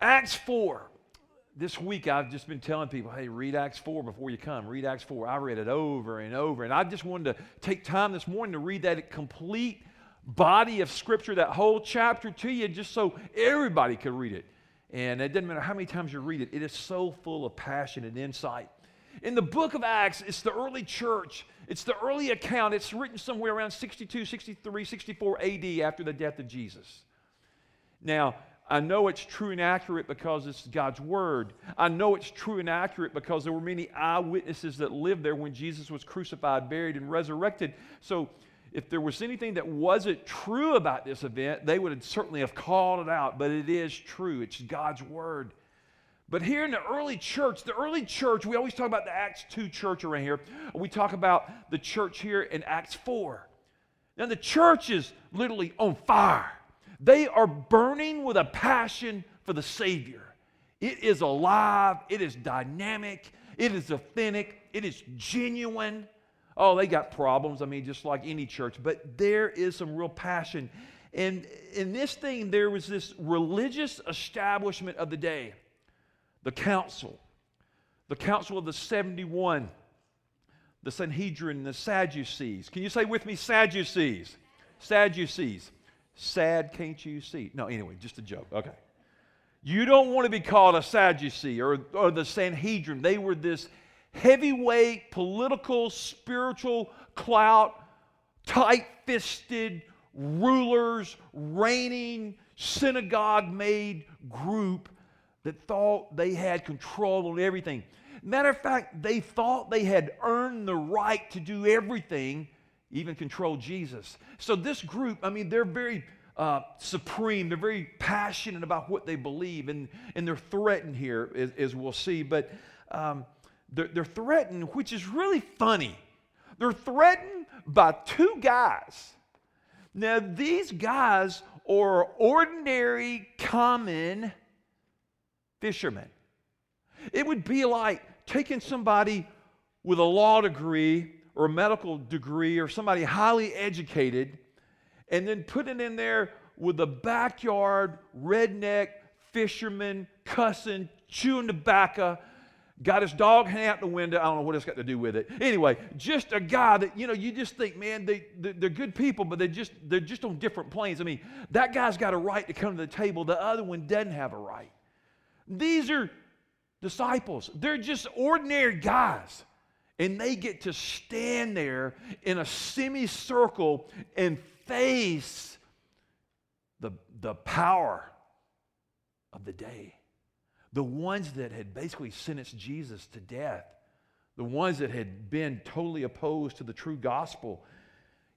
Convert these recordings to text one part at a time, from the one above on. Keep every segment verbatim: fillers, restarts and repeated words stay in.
Acts four. This week I've just been telling people, hey, read Acts four before you come. Read Acts four. I read it over and over. And I just wanted to take time this morning to read that complete body of Scripture, that whole chapter to you, just so everybody could read it. And it doesn't matter how many times you read it. It is so full of passion and insight. In the book of Acts, it's the early church. It's the early account. It's written somewhere around sixty-two, sixty-three, sixty-four A D after the death of Jesus. Now, I know it's true and accurate because it's God's Word. I know it's true and accurate because there were many eyewitnesses that lived there when Jesus was crucified, buried, and resurrected. So if there was anything that wasn't true about this event, they would have certainly have called it out, but it is true. It's God's Word. But here in the early church, the early church, we always talk about the Acts two church around here. We talk about the church here in Acts four. Now the church is literally on fire. They are burning with a passion for the Savior. It is alive. It is dynamic. It is authentic. It is genuine. Oh, they got problems, I mean, just like any church. But there is some real passion. And in this thing, there was this religious establishment of the day. The council, the council of the seventy-one, the Sanhedrin, the Sadducees. Can you say with me, Sadducees? Sadducees. Sad, can't you see? No, anyway, just a joke. Okay. You don't want to be called a Sadducee or, or the Sanhedrin. They were this heavyweight, political, spiritual clout, tight-fisted rulers, reigning, synagogue-made group that thought they had control on everything. Matter of fact, they thought they had earned the right to do everything, even control Jesus. So this group, I mean, they're very uh, supreme. They're very passionate about what they believe, and, and they're threatened here, as, as we'll see. But um, they're, they're threatened, which is really funny. They're threatened by two guys. Now, these guys are ordinary, common fishermen. It would be like taking somebody with a law degree or a medical degree or somebody highly educated and then putting in there with a backyard redneck fisherman cussing, chewing tobacco, got his dog hanging out the window. I don't know what it's got to do with it. Anyway, just a guy that, you know, you just think, man, they, they're good people, but they're just, they're just on different planes. I mean, that guy's got a right to come to the table. The other one doesn't have a right. These are disciples. They're just ordinary guys. And they get to stand there in a semicircle and face the, the power of the day. The ones that had basically sentenced Jesus to death. The ones that had been totally opposed to the true gospel.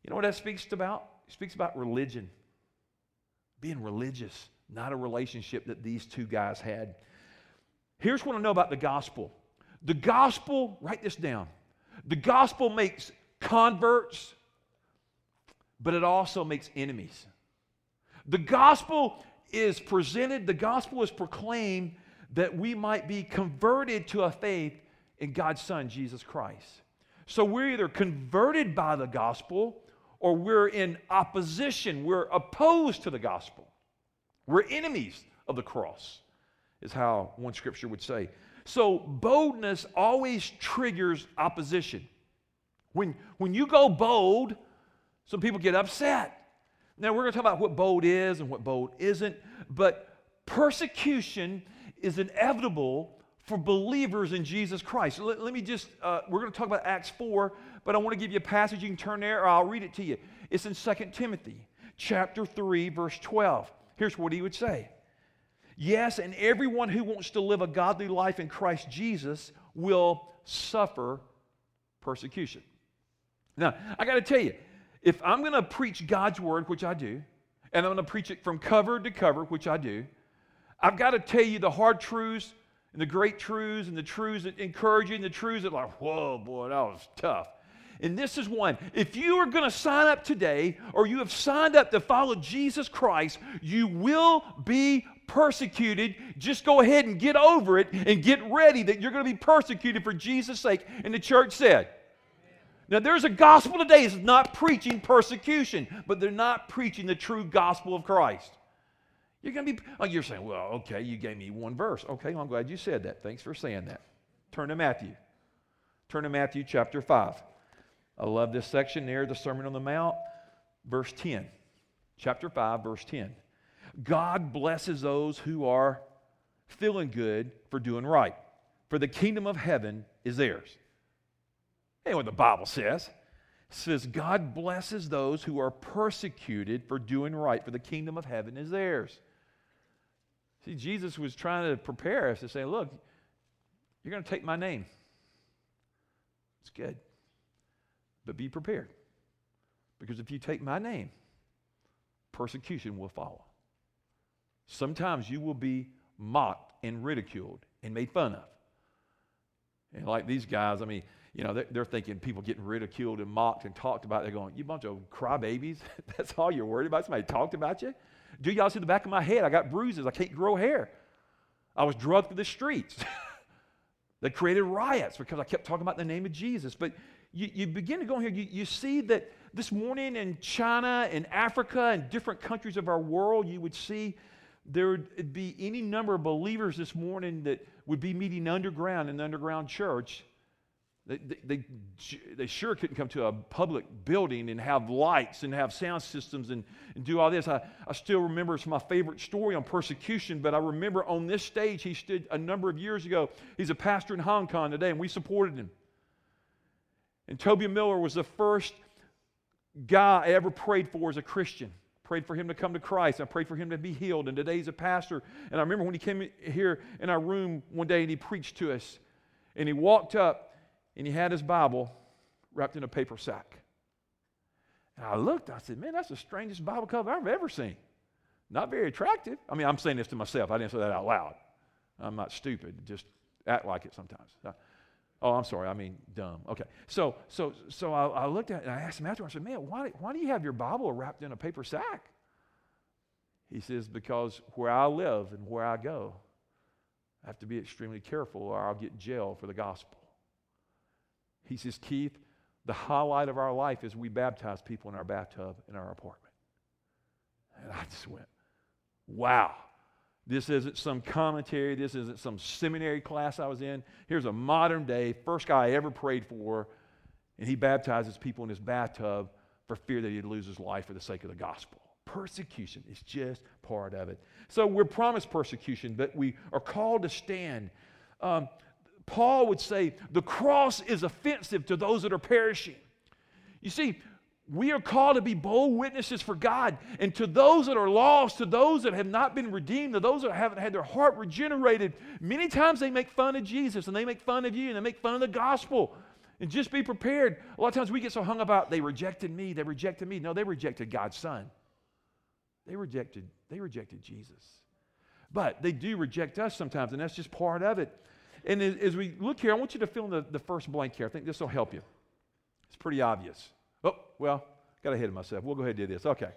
You know what that speaks about? It speaks about religion. Being religious. Not a relationship that these two guys had. Here's what I know about the gospel. The gospel, write this down. The gospel makes converts, but it also makes enemies. The gospel is presented, the gospel is proclaimed that we might be converted to a faith in God's Son, Jesus Christ. So we're either converted by the gospel or we're in opposition, we're opposed to the gospel. We're enemies of the cross, is how one scripture would say. So boldness always triggers opposition. When, when you go bold, some people get upset. Now, we're going to talk about what bold is and what bold isn't, but persecution is inevitable for believers in Jesus Christ. Let, let me just, uh, we're going to talk about Acts four, but I want to give you a passage. You can turn there, or I'll read it to you. It's in Second Timothy, chapter three, verse twelve. Here's what he would say. Yes, and everyone who wants to live a godly life in Christ Jesus will suffer persecution. Now, I got to tell you, if I'm going to preach God's word, which I do, and I'm going to preach it from cover to cover, which I do, I've got to tell you the hard truths and the great truths and the truths that encourage you and the truths that like, whoa, boy, that was tough. And this is one. If you are going to sign up today, or you have signed up to follow Jesus Christ, you will be persecuted. Just go ahead and get over it and get ready that you're going to be persecuted for Jesus' sake. And the church said, now there's a gospel today that's not preaching persecution, but they're not preaching the true gospel of Christ. You're going to be, oh, you're saying, well, okay, you gave me one verse. Okay, well, I'm glad you said that. Thanks for saying that. Turn to Matthew. Turn to Matthew chapter five. I love this section there, the Sermon on the Mount, verse ten. Chapter five, verse ten. God blesses those who are feeling good for doing right, for the kingdom of heaven is theirs. Ain't what the Bible says. It says, God blesses those who are persecuted for doing right, for the kingdom of heaven is theirs. See, Jesus was trying to prepare us to say, look, you're going to take my name. It's good. But be prepared. Because if you take my name, persecution will follow. Sometimes you will be mocked and ridiculed and made fun of. And like these guys, I mean, you know, they're, they're thinking people getting ridiculed and mocked and talked about. They're going, you bunch of crybabies. That's all you're worried about? Somebody talked about you? Do y'all see the back of my head? I got bruises. I can't grow hair. I was drugged through the streets. They created riots because I kept talking about the name of Jesus. But you, you begin to go in here, you, you see that this morning in China and Africa and different countries of our world, you would see there would be any number of believers this morning that would be meeting underground in the underground church. They, they, they sure couldn't come to a public building and have lights and have sound systems and, and do all this. I, I still remember, it's my favorite story on persecution, but I remember on this stage, he stood a number of years ago. He's a pastor in Hong Kong today, and we supported him. And Toby Miller was the first guy I ever prayed for as a Christian. Prayed for him to come to Christ. I prayed for him to be healed. And today he's a pastor. And I remember when he came here in our room one day and he preached to us. And he walked up and he had his Bible wrapped in a paper sack. And I looked. I said, man, that's the strangest Bible cover I've ever seen. Not very attractive. I mean, I'm saying this to myself. I didn't say that out loud. I'm not stupid. Just act like it sometimes. I, Oh, I'm sorry. I mean, dumb. Okay. So so, so I, I looked at it, and I asked him afterwards, I said, man, why, why do you have your Bible wrapped in a paper sack? He says, because where I live and where I go, I have to be extremely careful or I'll get jailed for the gospel. He says, Keith, the highlight of our life is we baptize people in our bathtub in our apartment. And I just went, wow. This isn't some commentary. This isn't some seminary class I was in. Here's a modern day, first guy I ever prayed for, and he baptizes people in his bathtub for fear that he'd lose his life for the sake of the gospel. Persecution is just part of it. So we're promised persecution, but we are called to stand. Um, Paul would say the cross is offensive to those that are perishing. You see, we are called to be bold witnesses for God. And to those that are lost, to those that have not been redeemed, to those that haven't had their heart regenerated, many times they make fun of Jesus and they make fun of you and they make fun of the gospel. And just be prepared. A lot of times we get so hung about, they rejected me, they rejected me. No, they rejected God's Son. They rejected, they rejected Jesus. But they do reject us sometimes, and that's just part of it. And as we look here, I want you to fill in the, the first blank here. I think this will help you. It's pretty obvious. Oh, well, got ahead of myself. We'll go ahead and do this. Okay.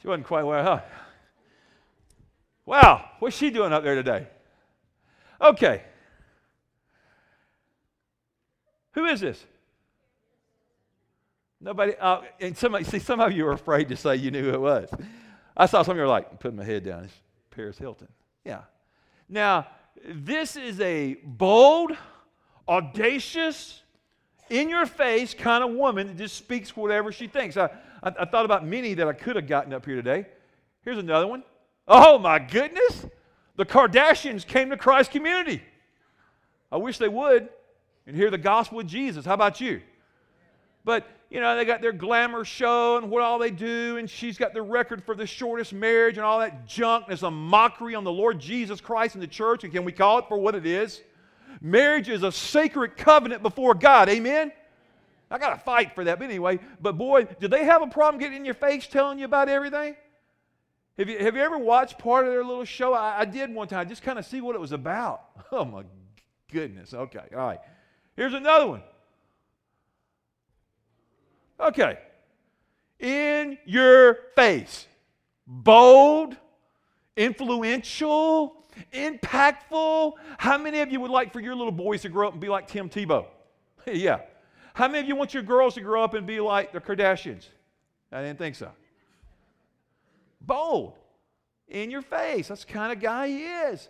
She wasn't quite well, huh? Wow, what's she doing up there today? Okay. Who is this? Nobody, uh, and somebody, see, some of you are afraid to say you knew who it was. I saw some of you were like, putting my head down. It's Paris Hilton. Yeah. Now, this is a bold, audacious, in-your-face kind of woman that just speaks whatever she thinks. I, I, I thought about many that I could have gotten up here today. Here's another one. Oh, my goodness. The Kardashians came to Christ Community. I wish they would and hear the gospel of Jesus. How about you? But, you know, they got their glamour show and what all they do, and she's got the record for the shortest marriage and all that junk. There's a mockery on the Lord Jesus Christ and the church, and can we call it for what it is? Marriage is a sacred covenant before God. Amen? I got to fight for that. But anyway, but boy, do they have a problem getting in your face telling you about everything? Have you, have you ever watched part of their little show? I, I did one time. Just kind of see what it was about. Oh, my goodness. Okay. All right. Here's another one. Okay. In your face. Bold. Influential. Impactful. How many of you would like for your little boys to grow up and be like Tim Tebow? Yeah. How many of you want your girls to grow up and be like the Kardashians? I didn't think so. Bold. in your face. That's the kind of guy he is.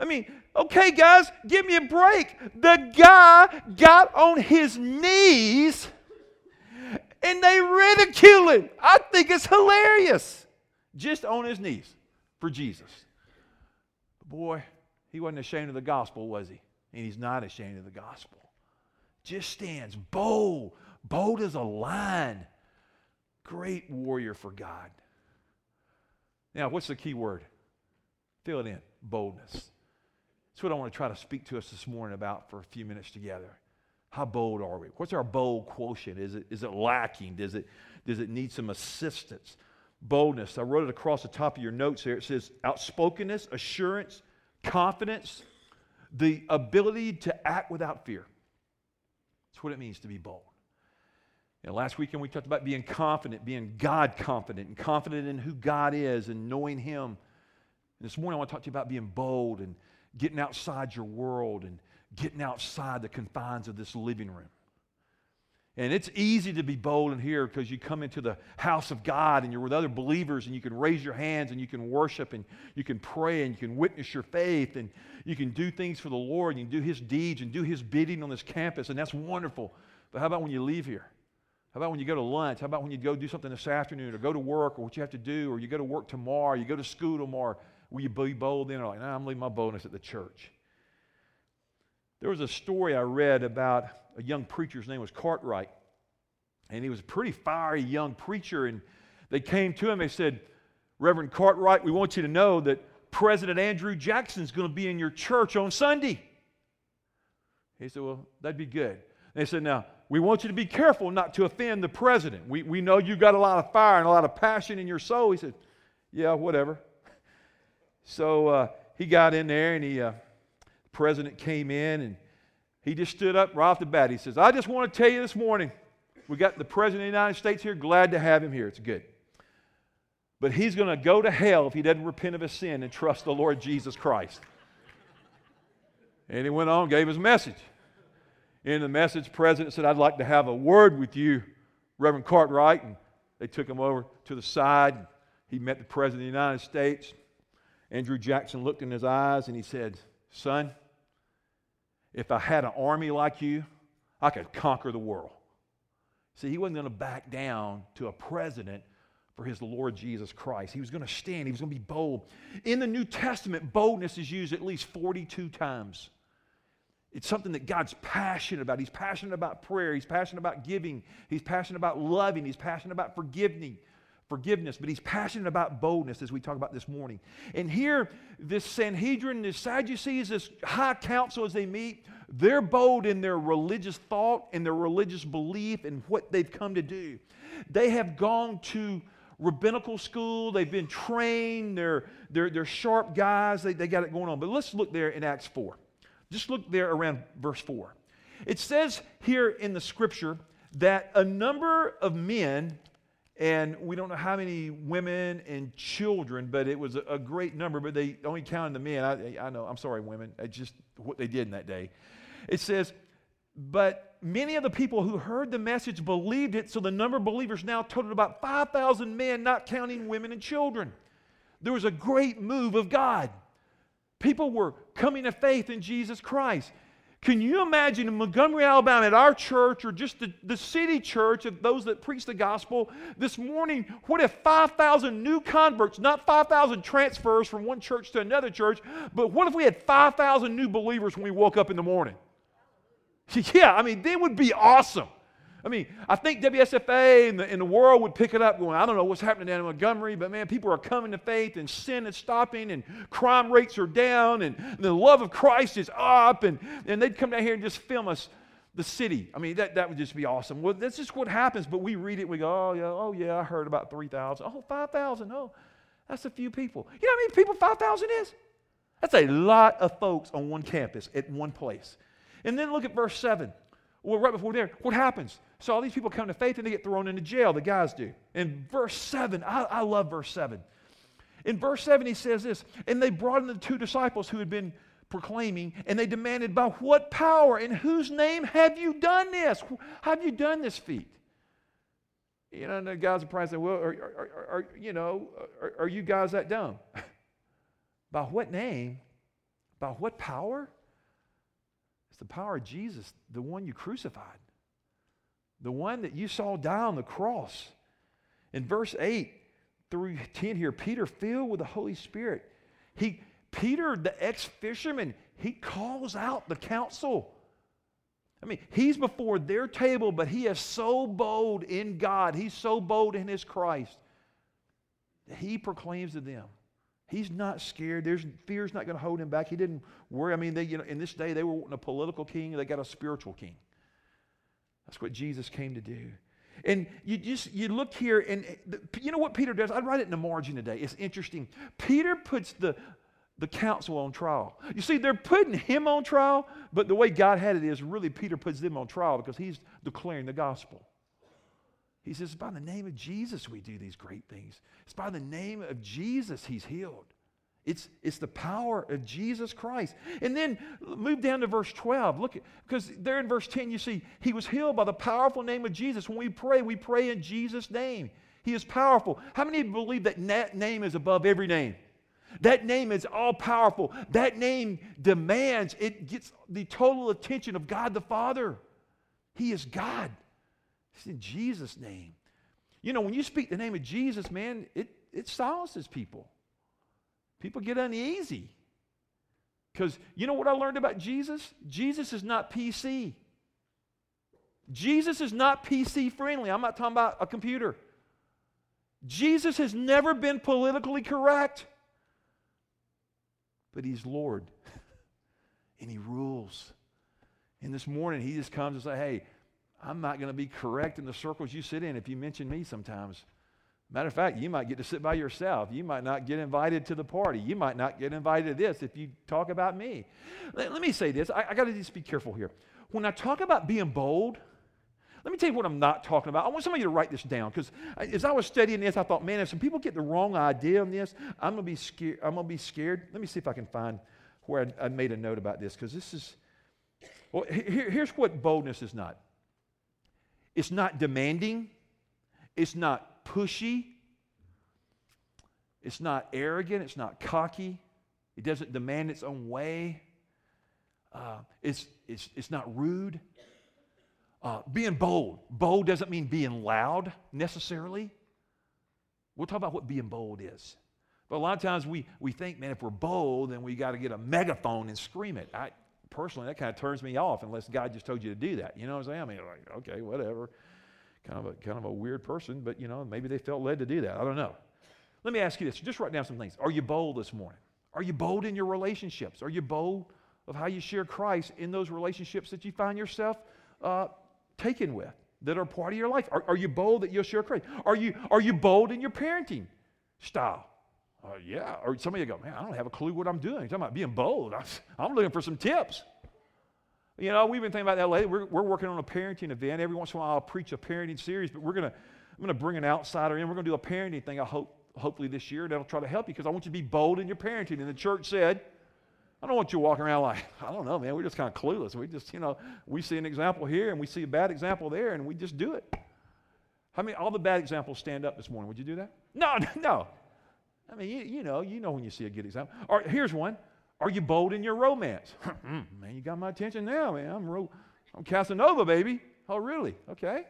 I mean, okay, guys, give me a break. The guy got on his knees and they ridicule him. I think it's hilarious. Just on his knees for Jesus. Boy, he wasn't ashamed of the gospel, was he? And he's not ashamed of the gospel. Just stands bold, bold as a lion. Great warrior for God. Now, what's the key word? Fill it in, boldness. That's what I want to try to speak to us this morning about for a few minutes together. How bold are we? What's our bold quotient? Is it, is it lacking? Does it, does it need some assistance? Boldness. I wrote it across the top of your notes here. It says outspokenness, assurance, confidence, the ability to act without fear. That's what it means to be bold. And last weekend we talked about being confident, being God confident, and confident in who God is and knowing Him. And this morning I want to talk to you about being bold and getting outside your world and getting outside the confines of this living room. And it's easy to be bold in here because you come into the house of God and you're with other believers and you can raise your hands and you can worship and you can pray and you can witness your faith and you can do things for the Lord and you can do His deeds and do His bidding on this campus, and that's wonderful. But how about when you leave here? How about when you go to lunch? How about when you go do something this afternoon or go to work or what you have to do, or you go to work tomorrow, you go to school tomorrow? Will you be bold then? Or like, nah, I'm leaving my boldness at the church. There was a story I read about a young preacher. His name was Cartwright, and he was a pretty fiery young preacher, and they came to him. They said, Reverend Cartwright, we want you to know that President Andrew Jackson is going to be in your church on Sunday. He said, well, that'd be good. And they said, now, we want you to be careful not to offend the president. We, we know you've got a lot of fire and a lot of passion in your soul. He said, yeah, whatever. So uh, he got in there, and he... Uh, President came in, and he just stood up right off the bat. He says, I just want to tell you this morning, we got the President of the United States here. Glad to have him here. It's good. But he's going to go to hell if he doesn't repent of his sin and trust the Lord Jesus Christ. And he went on and gave his message. In the message, the President said, I'd like to have a word with you, Reverend Cartwright. And they took him over to the side. He met the President of the United States. Andrew Jackson looked in his eyes, and he said, son, if I had an army like you, I could conquer the world. See, he wasn't going to back down to a president for his Lord Jesus Christ. He was going to stand. He was going to be bold. In the New Testament, boldness is used at least forty-two times. It's something that God's passionate about. He's passionate about prayer. He's passionate about giving. He's passionate about loving. He's passionate about forgiving. Forgiveness, but he's passionate about boldness, as we talk about this morning. And here, this Sanhedrin, the Sadducees, this high council, as they meet, they're bold in their religious thought and their religious belief and what they've come to do. They have gone to rabbinical school. They've been trained. They're, they're, they're sharp guys. They, they got it going on. But let's look there in Acts four. Just look there around verse four. It says here in the scripture that a number of men, and we don't know how many women and children, but it was a great number, but they only counted the men. I, I know, I'm sorry, women. It's just what they did in that day. It says, but many of the people who heard the message believed it, so the number of believers now totaled about five thousand men, not counting women and children. There was a great move of God. People were coming to faith in Jesus Christ. Can you imagine in Montgomery, Alabama, at our church, or just the, the city church of those that preach the gospel this morning, what if five thousand new converts, not five thousand transfers from one church to another church, but what if we had five thousand new believers when we woke up in the morning? Yeah, I mean, that would be awesome. I mean, I think W S F A and the, and the world would pick it up going, I don't know what's happening down in Montgomery, but man, people are coming to faith, and sin is stopping, and crime rates are down, and, and the love of Christ is up, and, and they'd come down here and just film us, the city. I mean, that, that would just be awesome. Well, that's just what happens, but we read it, we go, oh, yeah, oh, yeah, I heard about three thousand. Oh, five thousand. Oh, that's a few people. You know how many people five thousand is? That's a lot of folks on one campus at one place. And then look at verse seven. Well, right before there, what happens? So all these people come to faith and they get thrown into jail. The guys do. In verse seven, I, I love verse seven. In verse seven, he says this, and they brought in the two disciples who had been proclaiming, and they demanded, by what power, in whose name have you done this? Have you done this feat? You know, and the guys are probably saying, well, are, are, are, are, you know, are, are you guys that dumb? By what name? By what power? It's the power of Jesus, the one you crucified, the one that you saw die on the cross. In verse eight through ten here, Peter, filled with the Holy Spirit, he, Peter, the ex-fisherman, he calls out the council. I mean, he's before their table, but he is so bold in God, he's so bold in his Christ, that he proclaims to them. He's not scared. There's, fear's not going to hold him back. He didn't worry. I mean, they, you know, in this day, they were wanting a political king. They got a spiritual king. That's what Jesus came to do. And you just you look here, and you know what Peter does? I write it in the margin today. It's interesting. Peter puts the, the council on trial. You see, they're putting him on trial, but the way God had it is really Peter puts them on trial because he's declaring the gospel. He says, by the name of Jesus we do these great things. It's by the name of Jesus he's healed. It's, it's the power of Jesus Christ. And then move down to verse twelve. Look, because there in verse ten you see, he was healed by the powerful name of Jesus. When we pray, we pray in Jesus' name. He is powerful. How many of you believe that that name is above every name? That name is all-powerful. That name demands, it gets the total attention of God the Father. He is God. It's in Jesus' name. You know, when you speak the name of Jesus, man, it, it silences people. People get uneasy. Because you know what I learned about Jesus? Jesus is not P C. Jesus is not P C friendly. I'm not talking about a computer. Jesus has never been politically correct. But he's Lord. And he rules. And this morning, he just comes and says, hey, I'm not going to be correct in the circles you sit in if you mention me sometimes. Matter of fact, you might get to sit by yourself. You might not get invited to the party. You might not get invited to this if you talk about me. Let, let me say this. I, I got to just be careful here. When I talk about being bold, let me tell you what I'm not talking about. I want somebody to write this down because as I was studying this, I thought, man, if some people get the wrong idea on this, I'm going to be scared. I'm going to be scared. Let me see if I can find where I, I made a note about this because this is, well, here, here's what boldness is not. It's not demanding. It's not pushy. It's not arrogant. It's not cocky. It doesn't demand its own way. Uh, it's, it's, it's not rude. Uh, being bold. Bold doesn't mean being loud necessarily. We'll talk about what being bold is. But a lot of times we, we think, man, if we're bold, then we got to get a megaphone and scream it. I, Personally, that kind of turns me off unless God just told you to do that. You know what I'm saying? I mean, like, okay, whatever. Kind of a kind of a weird person, but you know, maybe they felt led to do that. I don't know. Let me ask you this. Just write down some things. Are you bold this morning? Are you bold in your relationships? Are you bold of how you share Christ in those relationships that you find yourself uh, taken with that are part of your life? Are, are you bold that you'll share Christ? Are you are you bold in your parenting style? Uh, yeah, or somebody will go, man, I don't have a clue what I'm doing. You're talking about being bold. I'm, I'm looking for some tips. You know, we've been thinking about that lately. We're, we're working on a parenting event. Every once in a while I'll preach a parenting series, but we're going to, I'm going to bring an outsider in. We're going to do a parenting thing, I hope, hopefully this year. That'll try to help you because I want you to be bold in your parenting. And the church said, I don't want you walking around like, I don't know, man, we're just kind of clueless. We just, you know, we see an example here and we see a bad example there and we just do it. How many, all the bad examples stand up this morning. Would you do that? No, no. I mean, you, you know, you know when you see a good example. Or here's one: are you bold in your romance? Man, you got my attention now, man. I'm ro- I'm Casanova, baby. Oh, really? Okay.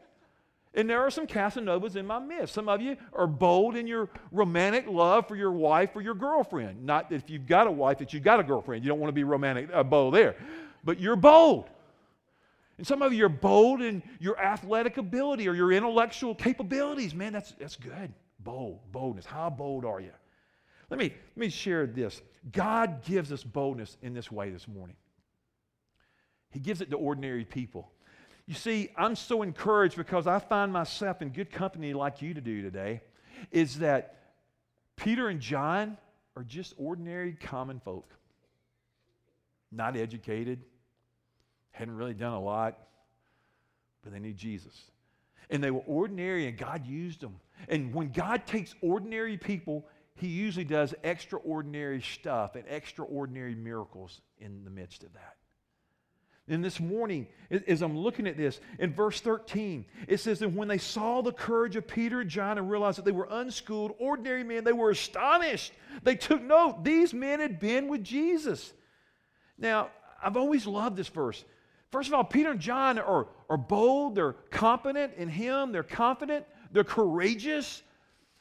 And there are some Casanovas in my midst. Some of you are bold in your romantic love for your wife or your girlfriend. Not that if you've got a wife, that you've got a girlfriend. You don't want to be romantic uh, bold there, but you're bold. And some of you are bold in your athletic ability or your intellectual capabilities. Man, that's that's good. Bold, boldness. How bold are you? Let me, let me share this. God gives us boldness in this way this morning. He gives it to ordinary people. You see, I'm so encouraged because I find myself in good company like you to do today, is that Peter and John are just ordinary common folk. Not educated, hadn't really done a lot, but they knew Jesus. And they were ordinary and God used them. And when God takes ordinary people, he usually does extraordinary stuff and extraordinary miracles in the midst of that. And this morning, as I'm looking at this, in verse thirteen, it says that when they saw the courage of Peter and John and realized that they were unschooled, ordinary men, they were astonished. They took note. These men had been with Jesus. Now, I've always loved this verse. First of all, Peter and John are, are bold. They're competent in Him. They're confident. They're courageous.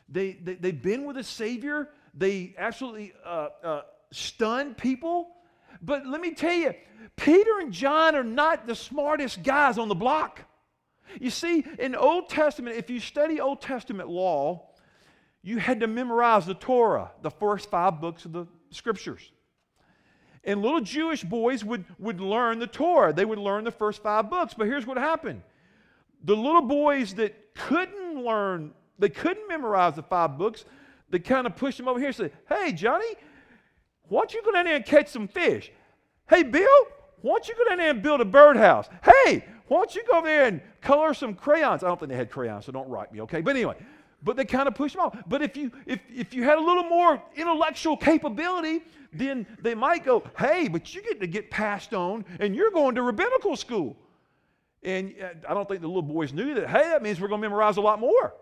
They, they, they've been with the Savior. They absolutely uh, uh, stunned people. But let me tell you, Peter and John are not the smartest guys on the block. You see, in Old Testament, if you study Old Testament law, you had to memorize the Torah, the first five books of the Scriptures. And little Jewish boys would, would learn the Torah. They would learn the first five books. But here's what happened. The little boys that couldn't learn, they couldn't memorize the five books, they kind of pushed them over here and said, "Hey, Johnny, why don't you go down there and catch some fish? Hey, Bill, why don't you go down there and build a birdhouse? Hey, why don't you go over there and color some crayons?" I don't think they had crayons, so don't write me, okay? But anyway, but they kind of pushed them off. But if you if if you had a little more intellectual capability, then they might go, "Hey, but you get to get passed on, and you're going to rabbinical school." And I don't think the little boys knew that, hey, that means we're going to memorize a lot more.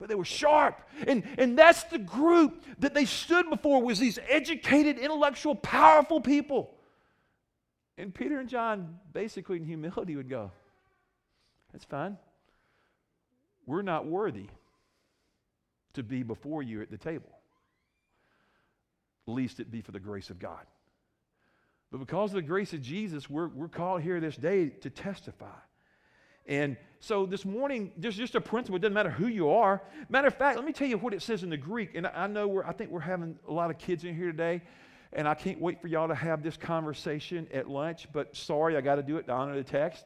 But they were sharp. And, and that's the group that they stood before, was these educated, intellectual, powerful people. And Peter and John basically in humility would go, "That's fine. We're not worthy to be before you at the table, least it be for the grace of God. But because of the grace of Jesus, we're, we're called here this day to testify." And so this morning, there's just a principle. It doesn't matter who you are. Matter of fact, let me tell you what it says in the Greek. And I know we're, I think we're having a lot of kids in here today, and I can't wait for y'all to have this conversation at lunch. But sorry, I got to do it to honor the text.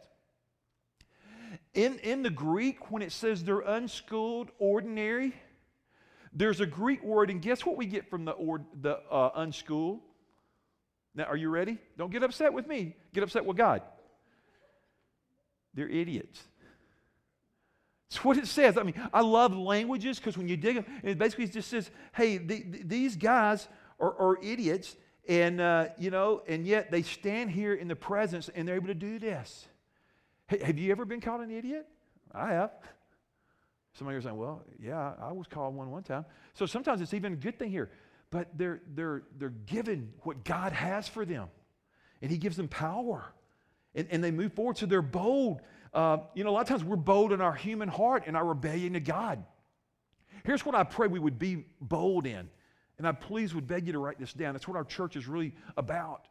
In, in the Greek, when it says they're unschooled, ordinary, there's a Greek word, and guess what we get from the, or, the uh, unschooled? Now, are you ready? Don't get upset with me. Get upset with God. They're idiots. It's what it says. I mean, I love languages because when you dig them, it basically just says, hey, the, the, these guys are, are idiots, and uh, you know, and yet they stand here in the presence and they're able to do this. Hey, have you ever been called an idiot? I have. Somebody was saying, well, yeah, I was called one one time. So sometimes it's even a good thing here, but they're they're they're given what God has for them, and He gives them power. And, and they move forward, so they're bold. Uh, you know, a lot of times we're bold in our human heart and our rebellion to God. Here's what I pray we would be bold in. And I please would beg you to write this down. That's what our church is really about.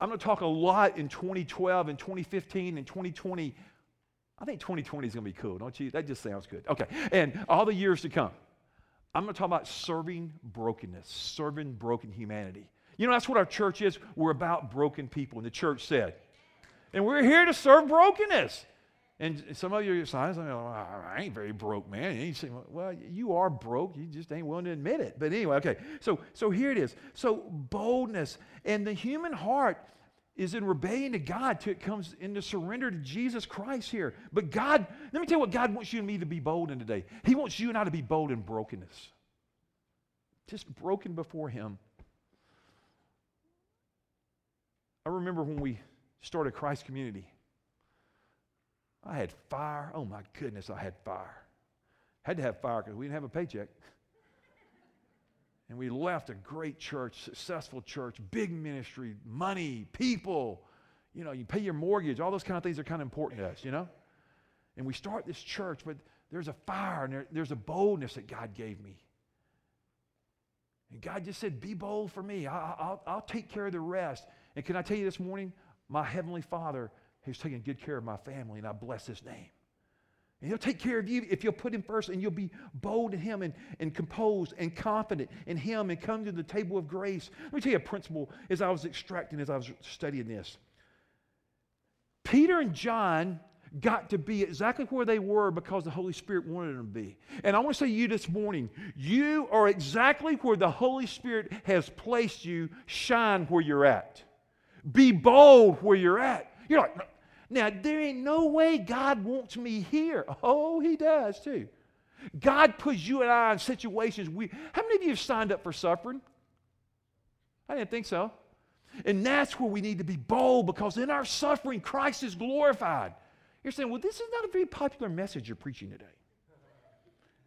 I'm going to talk a lot in twenty twelve and twenty fifteen and twenty twenty. I think twenty twenty is going to be cool, don't you? That just sounds good. Okay, and all the years to come. I'm going to talk about serving brokenness, serving broken humanity. You know, that's what our church is. We're about broken people. And the church said, and we're here to serve brokenness. And some of you are saying, I ain't very broke, man. And you say, well, you are broke. You just ain't willing to admit it. But anyway, okay. So, so here it is. So boldness. And the human heart is in rebellion to God till it comes into surrender to Jesus Christ here. But God, let me tell you what God wants you and me to be bold in today. He wants you and I to be bold in brokenness. Just broken before Him. I remember when we started Christ Community. I had fire. Oh my goodness, I had fire. Had to have fire because we didn't have a paycheck. And we left a great church, successful church, big ministry, money, people. You know, you pay your mortgage. All those kind of things are kind of important to us, you know. And we start this church, but there's a fire and there, there's a boldness that God gave me. And God just said, be bold for me. I, I'll, I'll take care of the rest. And can I tell you this morning, my Heavenly Father who's taking good care of my family, and I bless His name. And He'll take care of you if you'll put Him first, and you'll be bold in Him and, and composed and confident in Him and come to the table of grace. Let me tell you a principle as I was extracting, as I was studying this. Peter and John got to be exactly where they were because the Holy Spirit wanted them to be. And I want to say to you this morning, you are exactly where the Holy Spirit has placed you. Shine where you're at. Be bold where you're at. You're like, now there ain't no way God wants me here. Oh, He does too. God puts you and I in situations. We, how many of you have signed up for suffering? I didn't think so. And that's where we need to be bold, because in our suffering, Christ is glorified. You're saying, well, this is not a very popular message you're preaching today.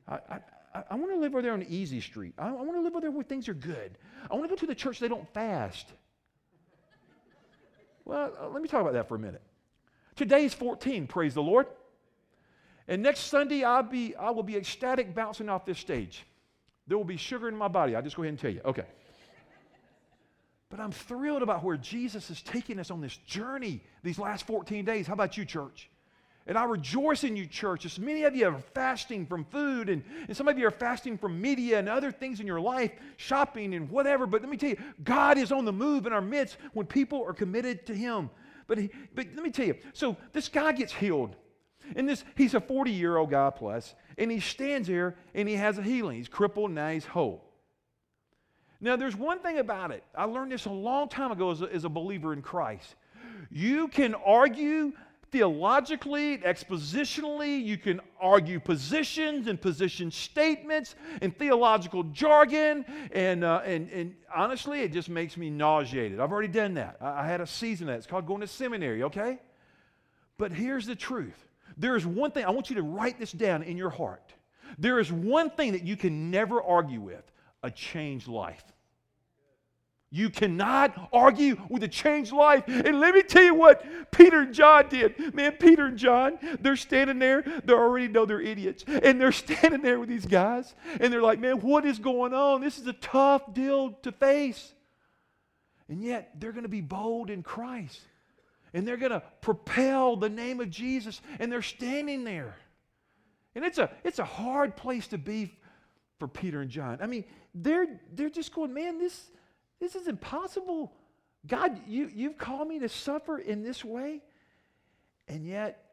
I, I, I, I want to live over there on the easy street. I, I want to live over there where things are good. I want to go to the church they don't fast. Well, uh, let me talk about that for a minute. Today is fourteen, praise the Lord. And next Sunday, I'll be, I will be ecstatic bouncing off this stage. There will be sugar in my body. I'll just go ahead and tell you. Okay. But I'm thrilled about where Jesus is taking us on this journey these last fourteen days. How about you, church? And I rejoice in you, church, as many of you are fasting from food, and, and some of you are fasting from media and other things in your life, shopping and whatever. But let me tell you, God is on the move in our midst when people are committed to Him. But, he, but let me tell you, so this guy gets healed. And this, he's a forty-year-old guy plus, and he stands there, and he has a healing. He's crippled, now he's whole. Now, there's one thing about it. I learned this a long time ago as a, as a believer in Christ. You can argue theologically, expositionally, you can argue positions and position statements and theological jargon, and uh, and and honestly, it just makes me nauseated. I've already done that. I, I had a season of that. It's called going to seminary, okay? But here's the truth. There is one thing, I want you to write this down in your heart. There is one thing that you can never argue with: a changed life. You cannot argue with a changed life. And let me tell you what Peter and John did. Man, Peter and John, they're standing there. They already know they're idiots. And they're standing there with these guys. And they're like, man, what is going on? This is a tough deal to face. And yet, they're going to be bold in Christ. And they're going to propel the name of Jesus. And they're standing there. And it's a, it's a hard place to be for Peter and John. I mean, they're, they're just going, man, this... This is impossible. God, you, you've called me to suffer in this way. And yet,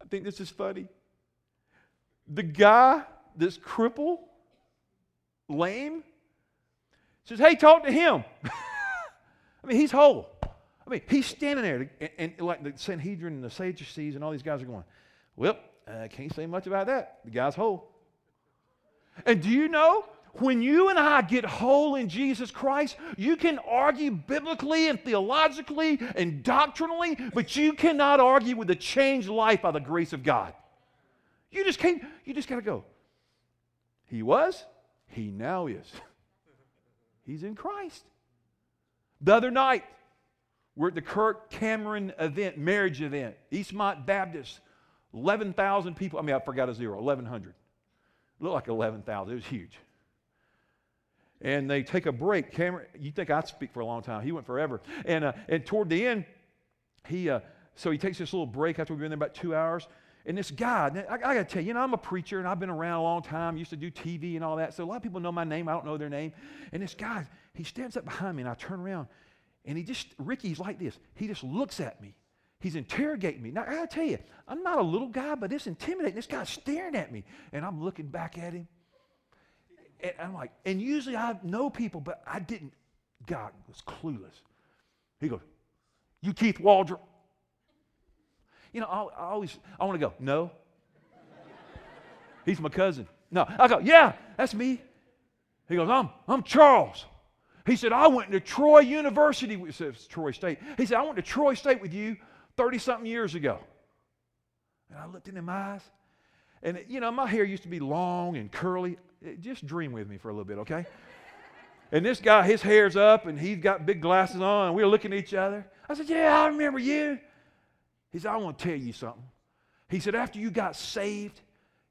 I think this is funny. The guy, this cripple, lame, says, hey, talk to him. I mean, he's whole. I mean, he's standing there. And, and like the Sanhedrin and the Sadducees and all these guys are going, well, I can't say much about that. The guy's whole. And do you know? When you and I get whole in Jesus Christ, you can argue biblically and theologically and doctrinally, but you cannot argue with a changed life by the grace of God. You just can't, you just got to go. He was, he now is. He's in Christ. The other night, we're at the Kirk Cameron event, marriage event, Eastmont Baptist, eleven thousand people. I mean, I forgot a zero, eleven hundred. It looked like eleven thousand. It was huge. And they take a break. Cameron, you think I'd speak for a long time. He went forever. And uh, and toward the end, he uh, so he takes this little break after we've been there about two hours. And this guy, I, I got to tell you, you know, I'm a preacher, and I've been around a long time. Used to do T V and all that. So a lot of people know my name. I don't know their name. And this guy, he stands up behind me, and I turn around. And he just, Ricky's like this. He just looks at me. He's interrogating me. Now, I got to tell you, I'm not a little guy, but it's intimidating. This guy's staring at me, and I'm looking back at him. And I'm like, and usually I know people, but I didn't. God was clueless. He goes, you Keith Waldrop. You know, I, I always, I want to go, no. He's my cousin. No, I go, yeah, that's me. He goes, I'm, I'm Charles. He said, I went to Troy University. It says Troy State. He said, I went to Troy State with you thirty-something years ago. And I looked in his eyes. And, you know, my hair used to be long and curly. Just dream with me for a little bit, okay? And this guy, his hair's up, and he's got big glasses on, and we were looking at each other. I said, yeah, I remember you. He said, I want to tell you something. He said, after you got saved,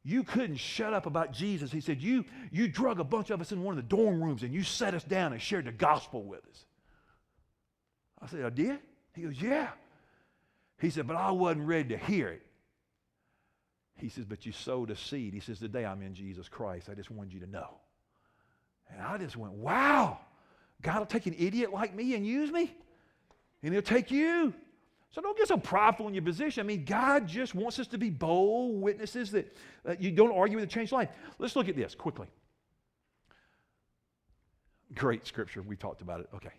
you couldn't shut up about Jesus. He said, you, you drug a bunch of us in one of the dorm rooms, and you sat us down and shared the gospel with us. I said, I did? He goes, yeah. He said, but I wasn't ready to hear it. He says, but you sowed a seed. He says, today I'm in Jesus Christ. I just wanted you to know. And I just went, wow, God will take an idiot like me and use me, and He'll take you. So don't get so prideful in your position. I mean, God just wants us to be bold witnesses that, that you don't argue with a changed life. Let's look at this quickly. Great scripture. We talked about it. Okay.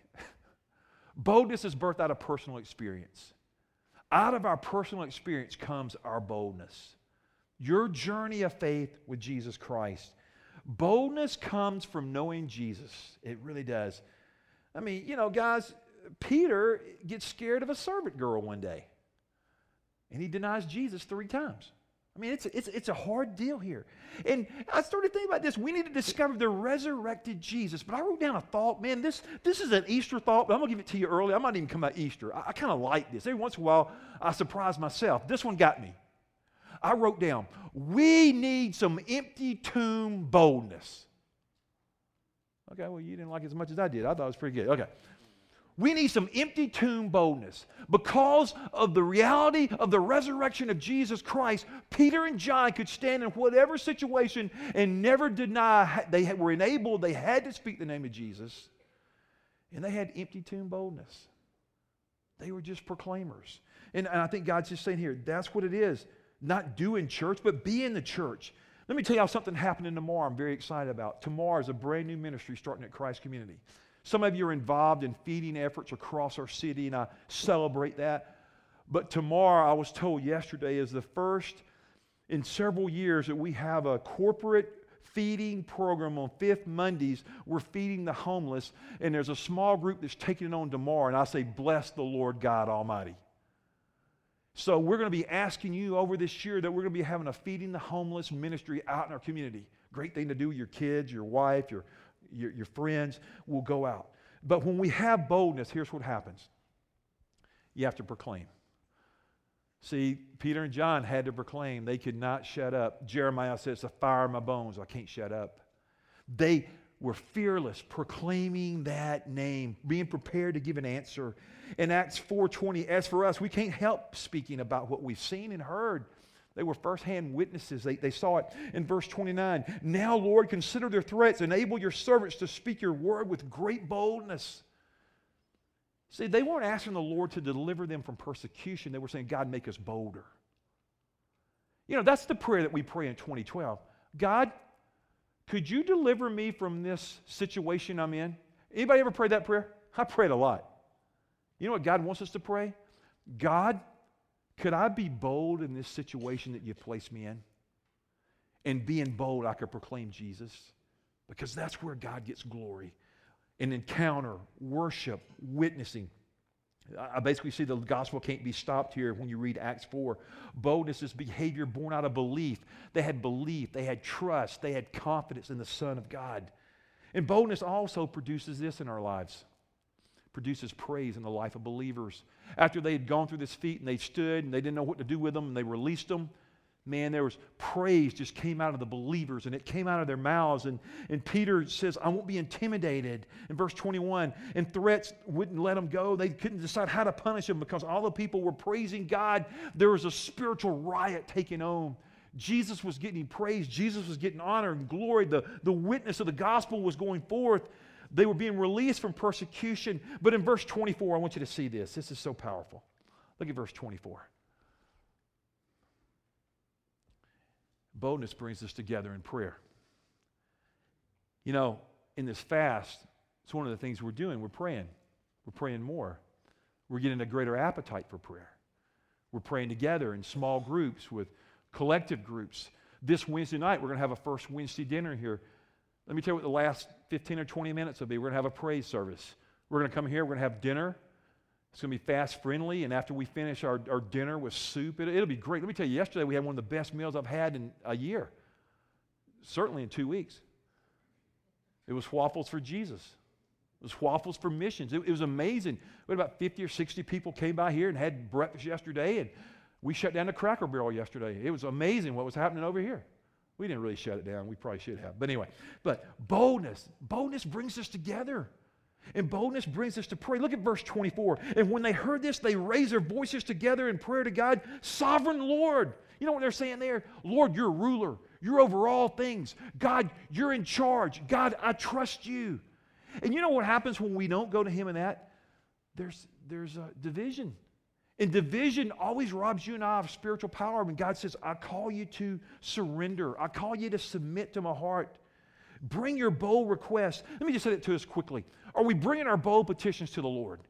Boldness is birthed out of personal experience. Out of our personal experience comes our boldness. Your journey of faith with Jesus Christ. Boldness comes from knowing Jesus. It really does. I mean, you know, guys, Peter gets scared of a servant girl one day, and he denies Jesus three times. I mean, it's, it's, it's a hard deal here. And I started thinking about this. We need to discover the resurrected Jesus. But I wrote down a thought. Man, this, this is an Easter thought, but I'm going to give it to you early. I might even come out Easter. I, I kind of like this. Every once in a while, I surprise myself. This one got me. I wrote down, we need some empty tomb boldness. Okay, well, you didn't like it as much as I did. I thought it was pretty good. Okay. We need some empty tomb boldness. Because of the reality of the resurrection of Jesus Christ, Peter and John could stand in whatever situation and never deny. They were enabled. They had to speak the name of Jesus. And they had empty tomb boldness. They were just proclaimers. And, and I think God's just saying here, that's what it is. Not doing church, but be in the church. Let me tell you how something happening tomorrow I'm very excited about. Tomorrow is a brand new ministry starting at Christ Community. Some of you are involved in feeding efforts across our city, and I celebrate that. But tomorrow, I was told yesterday, is the first in several years that we have a corporate feeding program on Fifth Mondays. We're feeding the homeless, and there's a small group that's taking it on tomorrow, and I say, bless the Lord God Almighty. So we're going to be asking you over this year that we're going to be having a Feeding the Homeless ministry out in our community. Great thing to do with your kids, your wife, your Your, your friends will go out. But when we have boldness, here's what happens. You have to proclaim. See, Peter and John had to proclaim. They could not shut up. Jeremiah says, the fire in my bones, I can't shut up. They were fearless, proclaiming that name, being prepared to give an answer. In Acts four twenty, as for us, we can't help speaking about what we've seen and heard. They were firsthand witnesses. They, they saw it in verse twenty-nine. Now, Lord, consider their threats. Enable your servants to speak your word with great boldness. See, they weren't asking the Lord to deliver them from persecution. They were saying, God, make us bolder. You know, that's the prayer that we pray in twenty twelve. God, could you deliver me from this situation I'm in? Anybody ever prayed that prayer? I prayed a lot. You know what God wants us to pray? God, could I be bold in this situation that you've placed me in? And being bold, I could proclaim Jesus, because that's where God gets glory. An encounter, worship, witnessing. I basically see the gospel can't be stopped here when you read Acts four. Boldness is behavior born out of belief. They had belief. They had trust. They had confidence in the Son of God. And boldness also produces this in our lives. Produces praise in the life of believers. After they had gone through this feat and they stood and they didn't know what to do with them and they released them, man, there was praise just came out of the believers and it came out of their mouths. And, and Peter says, I won't be intimidated. In verse twenty-one, and threats wouldn't let them go. They couldn't decide how to punish them because all the people were praising God. There was a spiritual riot taking on. Jesus was getting praise. Jesus was getting honor and glory. The, the witness of the gospel was going forth. They were being released from persecution. But in verse twenty-four, I want you to see this. This is so powerful. Look at verse twenty-four. Boldness brings us together in prayer. You know, in this fast, it's one of the things we're doing. We're praying. We're praying more. We're getting a greater appetite for prayer. We're praying together in small groups with collective groups. This Wednesday night, we're going to have a first Wednesday dinner here. Let me tell you what the last fifteen or twenty minutes will be. We're going to have a praise service. We're going to come here. We're going to have dinner. It's going to be fast friendly. And after we finish our, our dinner with soup, it, it'll be great. Let me tell you, yesterday we had one of the best meals I've had in a year. Certainly in two weeks. It was waffles for Jesus. It was waffles for missions. It, it was amazing. We had about fifty or sixty people came by here and had breakfast yesterday. And we shut down the Cracker Barrel yesterday. It was amazing what was happening over here. We didn't really shut it down. We probably should have. But anyway, but boldness. Boldness brings us together. And boldness brings us to pray. Look at verse twenty-four. And when they heard this, they raised their voices together in prayer to God. Sovereign Lord. You know what they're saying there? Lord, you're ruler. You're over all things. God, you're in charge. God, I trust you. And you know what happens when we don't go to him in that? There's, there's a division. And division always robs you and I of spiritual power when God says, I call you to surrender. I call you to submit to my heart. Bring your bold request. Let me just say that to us quickly. Are we bringing our bold petitions to the Lord?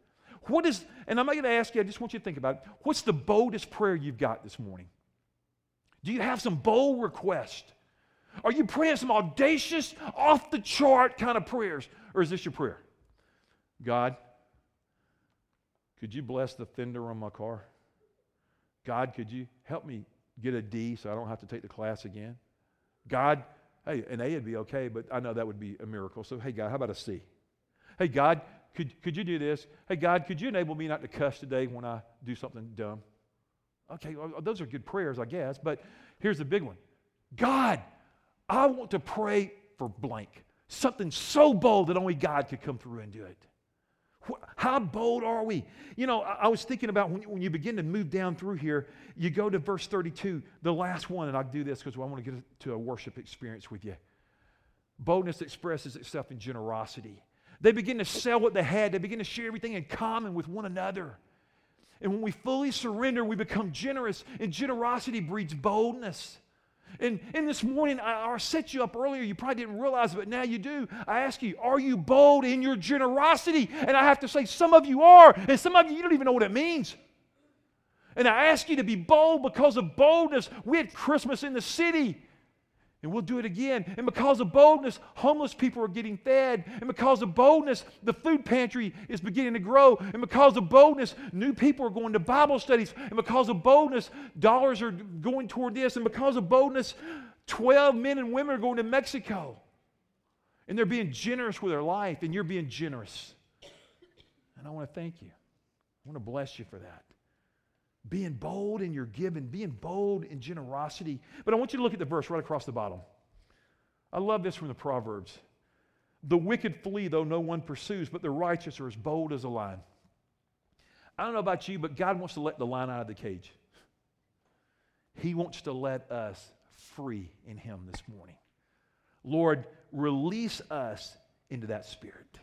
What is, and I'm not going to ask you, I just want you to think about it. What's the boldest prayer you've got this morning? Do you have some bold request? Are you praying some audacious, off the chart kind of prayers? Or is this your prayer? God, could you bless the fender on my car? God, could you help me get a D so I don't have to take the class again? God, hey, an A would be okay, but I know that would be a miracle. So, hey, God, how about a C? Hey, God, could, could you do this? Hey, God, could you enable me not to cuss today when I do something dumb? Okay, well, those are good prayers, I guess, but here's the big one. God, I want to pray for blank. Something so bold that only God could come through and do it. How bold are we? You know, I was thinking about when you, when you begin to move down through here, you go to verse thirty-two, the last one, and I'll do this because I want to get to a worship experience with you. Boldness expresses itself in generosity. They begin to sell what they had. They begin to share everything in common with one another. And when we fully surrender, we become generous, and generosity breeds boldness. And, and this morning, I, I set you up earlier. You probably didn't realize it, but now you do. I ask you, are you bold in your generosity? And I have to say, some of you are, and some of you, you don't even know what it means. And I ask you to be bold because of boldness. We had Christmas in the city, and we'll do it again. And because of boldness, homeless people are getting fed. And because of boldness, the food pantry is beginning to grow. And because of boldness, new people are going to Bible studies. And because of boldness, dollars are going toward this. And because of boldness, twelve men and women are going to Mexico. And they're being generous with their life, and you're being generous. And I want to thank you. I want to bless you for that. Being bold in your giving, being bold in generosity. But I want you to look at the verse right across the bottom. I love this from the Proverbs. The wicked flee, though no one pursues, but the righteous are as bold as a lion. I don't know about you, but God wants to let the lion out of the cage. He wants to let us free in Him this morning. Lord, release us into that spirit.